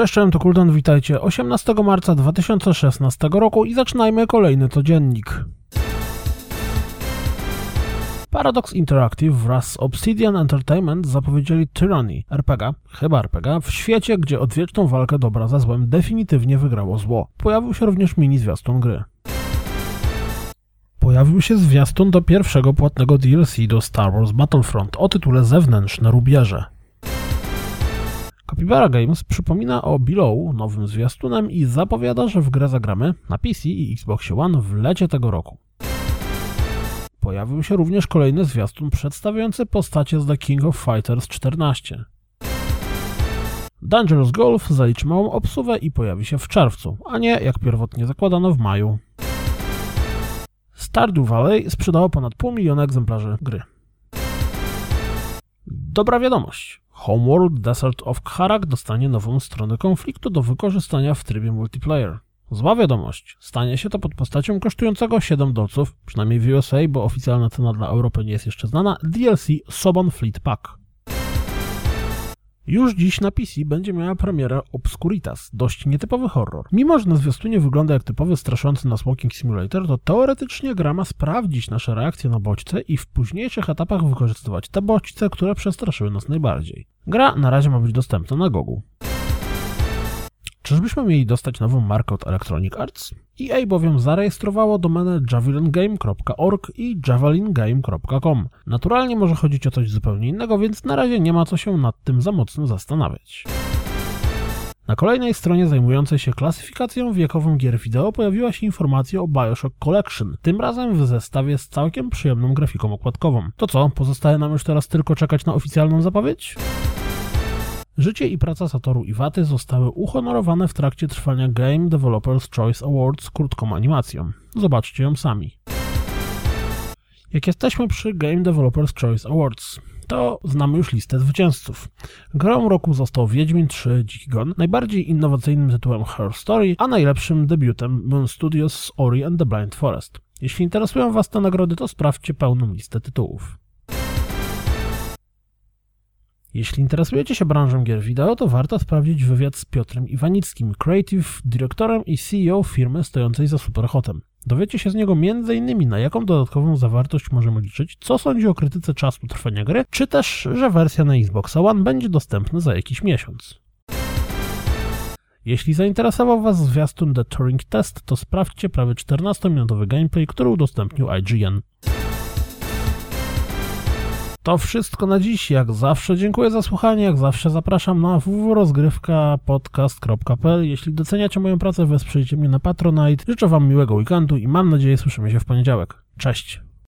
Cześć, to Kuldan, witajcie 18 marca 2016 roku i zaczynajmy kolejny codziennik. Paradox Interactive wraz z Obsidian Entertainment zapowiedzieli Tyranny, RPG, w świecie, gdzie odwieczną walkę dobra za złem definitywnie wygrało zło. Pojawił się również mini zwiastun gry. Pojawił się zwiastun do pierwszego płatnego DLC do Star Wars Battlefront o tytule Zewnętrzne Rubierze. Pibara Games przypomina o Below, nowym zwiastunem, i zapowiada, że w grę zagramy na PC i Xbox One w lecie tego roku. Pojawił się również kolejny zwiastun przedstawiający postacie z The King of Fighters XIV. Dangerous Golf zaliczy małą obsuwę i pojawi się w czerwcu, a nie, jak pierwotnie zakładano, w maju. Stardew Valley sprzedało ponad 500 000 egzemplarzy gry. Dobra wiadomość. Homeworld Desert of Kharak dostanie nową stronę konfliktu do wykorzystania w trybie multiplayer. Zła wiadomość, stanie się to pod postacią kosztującego $7, przynajmniej w USA, bo oficjalna cena dla Europy nie jest jeszcze znana, DLC Sobon Fleet Pack. Już dziś na PC będzie miała premierę Obscuritas, dość nietypowy horror. Mimo że na zwiastunie wygląda jak typowy straszący nas walking simulator, to teoretycznie gra ma sprawdzić nasze reakcje na bodźce i w późniejszych etapach wykorzystywać te bodźce, które przestraszyły nas najbardziej. Gra na razie ma być dostępna na Gogu. Czyżbyśmy mieli dostać nową markę od Electronic Arts? EA bowiem zarejestrowało domenę javelingame.org i javelingame.com. Naturalnie może chodzić o coś zupełnie innego, więc na razie nie ma co się nad tym za mocno zastanawiać. Na kolejnej stronie zajmującej się klasyfikacją wiekową gier wideo pojawiła się informacja o Bioshock Collection, tym razem w zestawie z całkiem przyjemną grafiką okładkową. To co, pozostaje nam już teraz tylko czekać na oficjalną zapowiedź? Życie i praca Satoru Iwaty zostały uhonorowane w trakcie trwania Game Developers Choice Awards krótką animacją. Zobaczcie ją sami. Jak jesteśmy przy Game Developers Choice Awards, to znamy już listę zwycięzców. Grą roku został Wiedźmin 3 Dziki Gon, najbardziej innowacyjnym tytułem Her Story, a najlepszym debiutem Moon Studios z Ori and the Blind Forest. Jeśli interesują Was te nagrody, to sprawdźcie pełną listę tytułów. Jeśli interesujecie się branżą gier wideo, to warto sprawdzić wywiad z Piotrem Iwanickim, creative dyrektorem i CEO firmy stojącej za Superhotem. Dowiecie się z niego m.in. na jaką dodatkową zawartość możemy liczyć, co sądzi o krytyce czasu trwania gry, czy też, że wersja na Xboxa One będzie dostępna za jakiś miesiąc. Jeśli zainteresował Was zwiastun The Turing Test, to sprawdźcie prawie 14-minutowy gameplay, który udostępnił IGN. To wszystko na dziś. Jak zawsze dziękuję za słuchanie, jak zawsze zapraszam na www.rozgrywkapodcast.pl. Jeśli doceniacie moją pracę, wesprzyjcie mnie na Patronite. Życzę Wam miłego weekendu i mam nadzieję słyszymy się w poniedziałek. Cześć!